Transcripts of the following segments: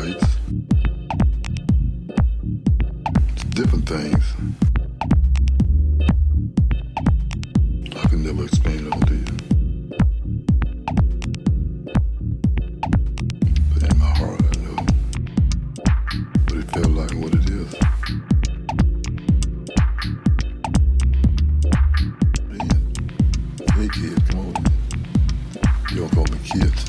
lights, different things. I can never explain it all to you. But in my heart I know what it felt like and what it is. Hey kid, come on. You don't call me kids.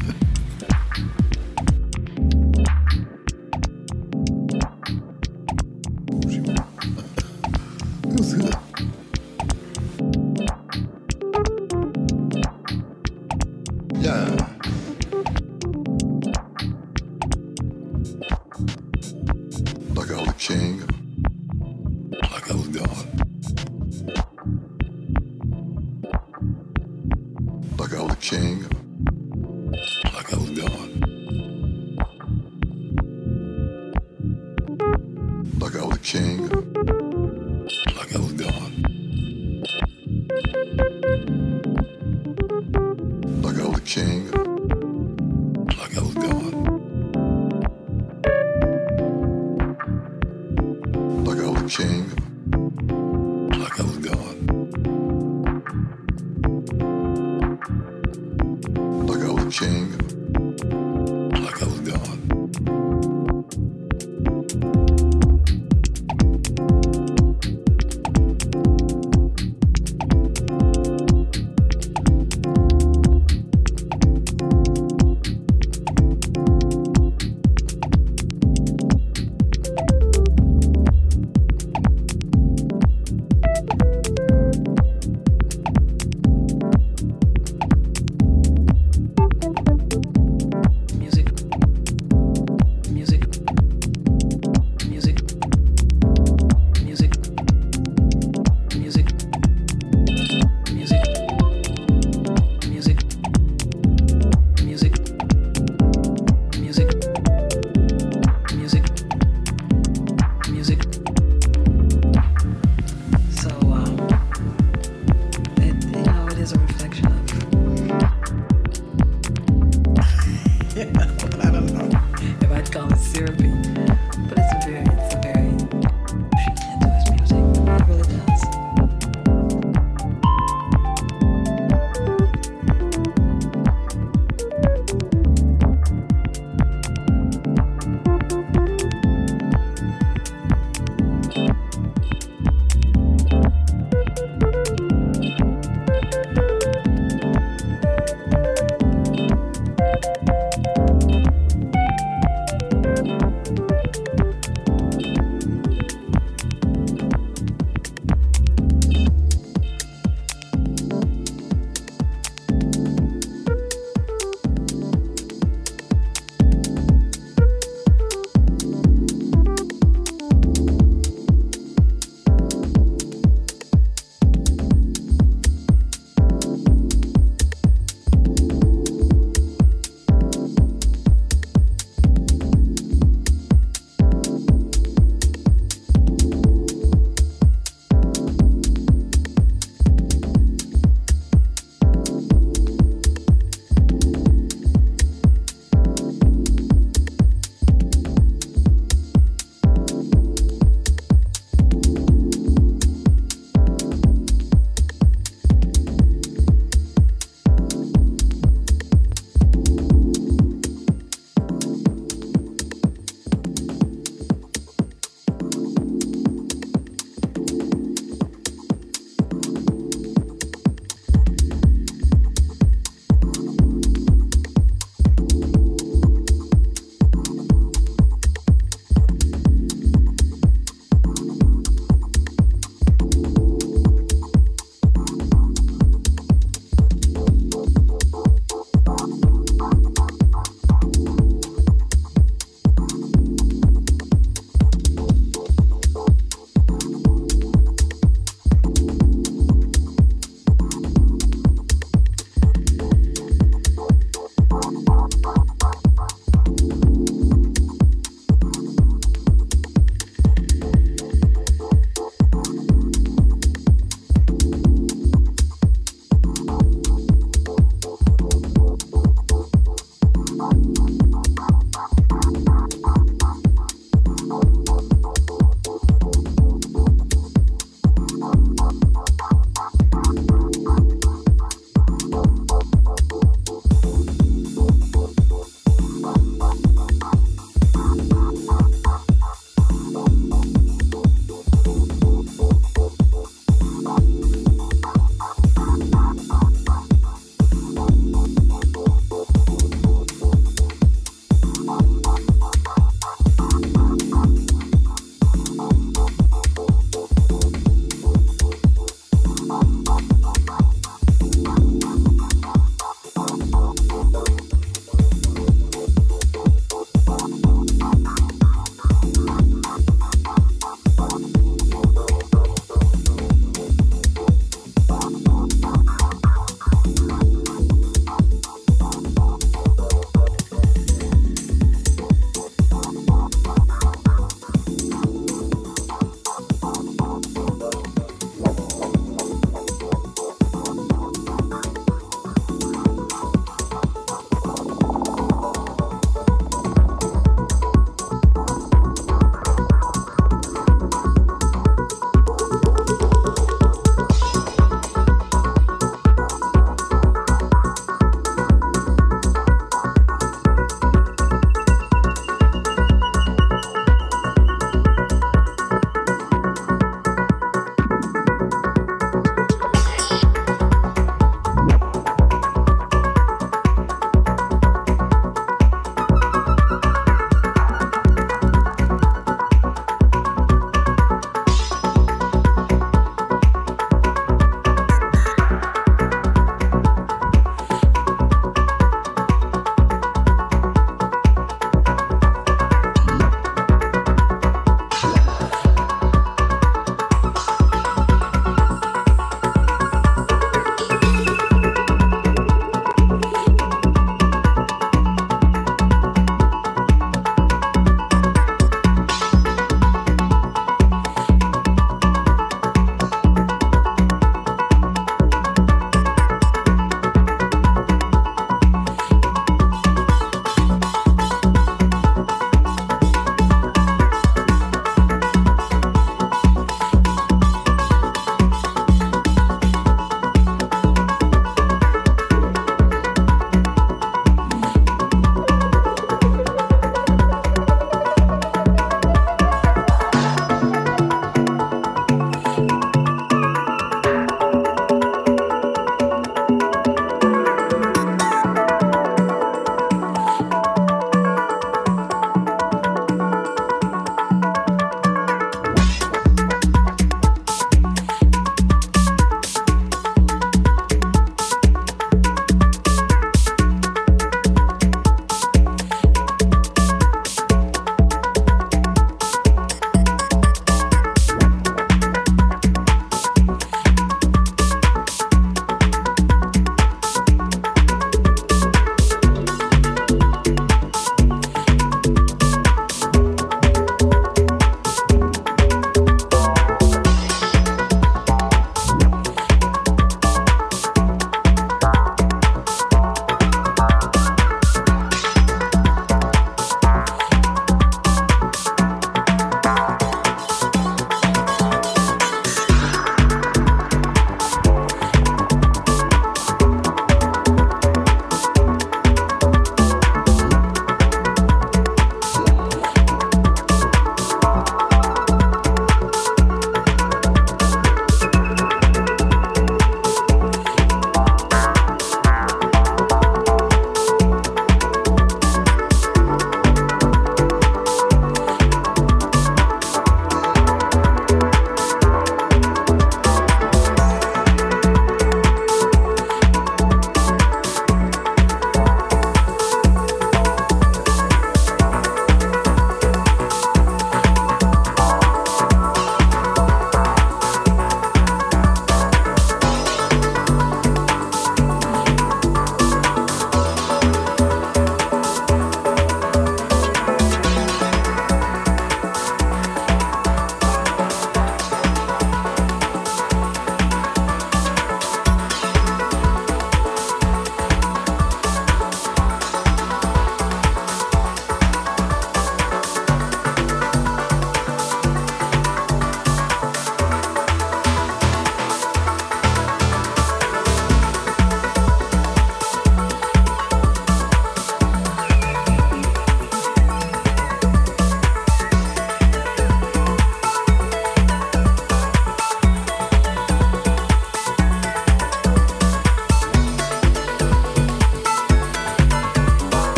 Therapy.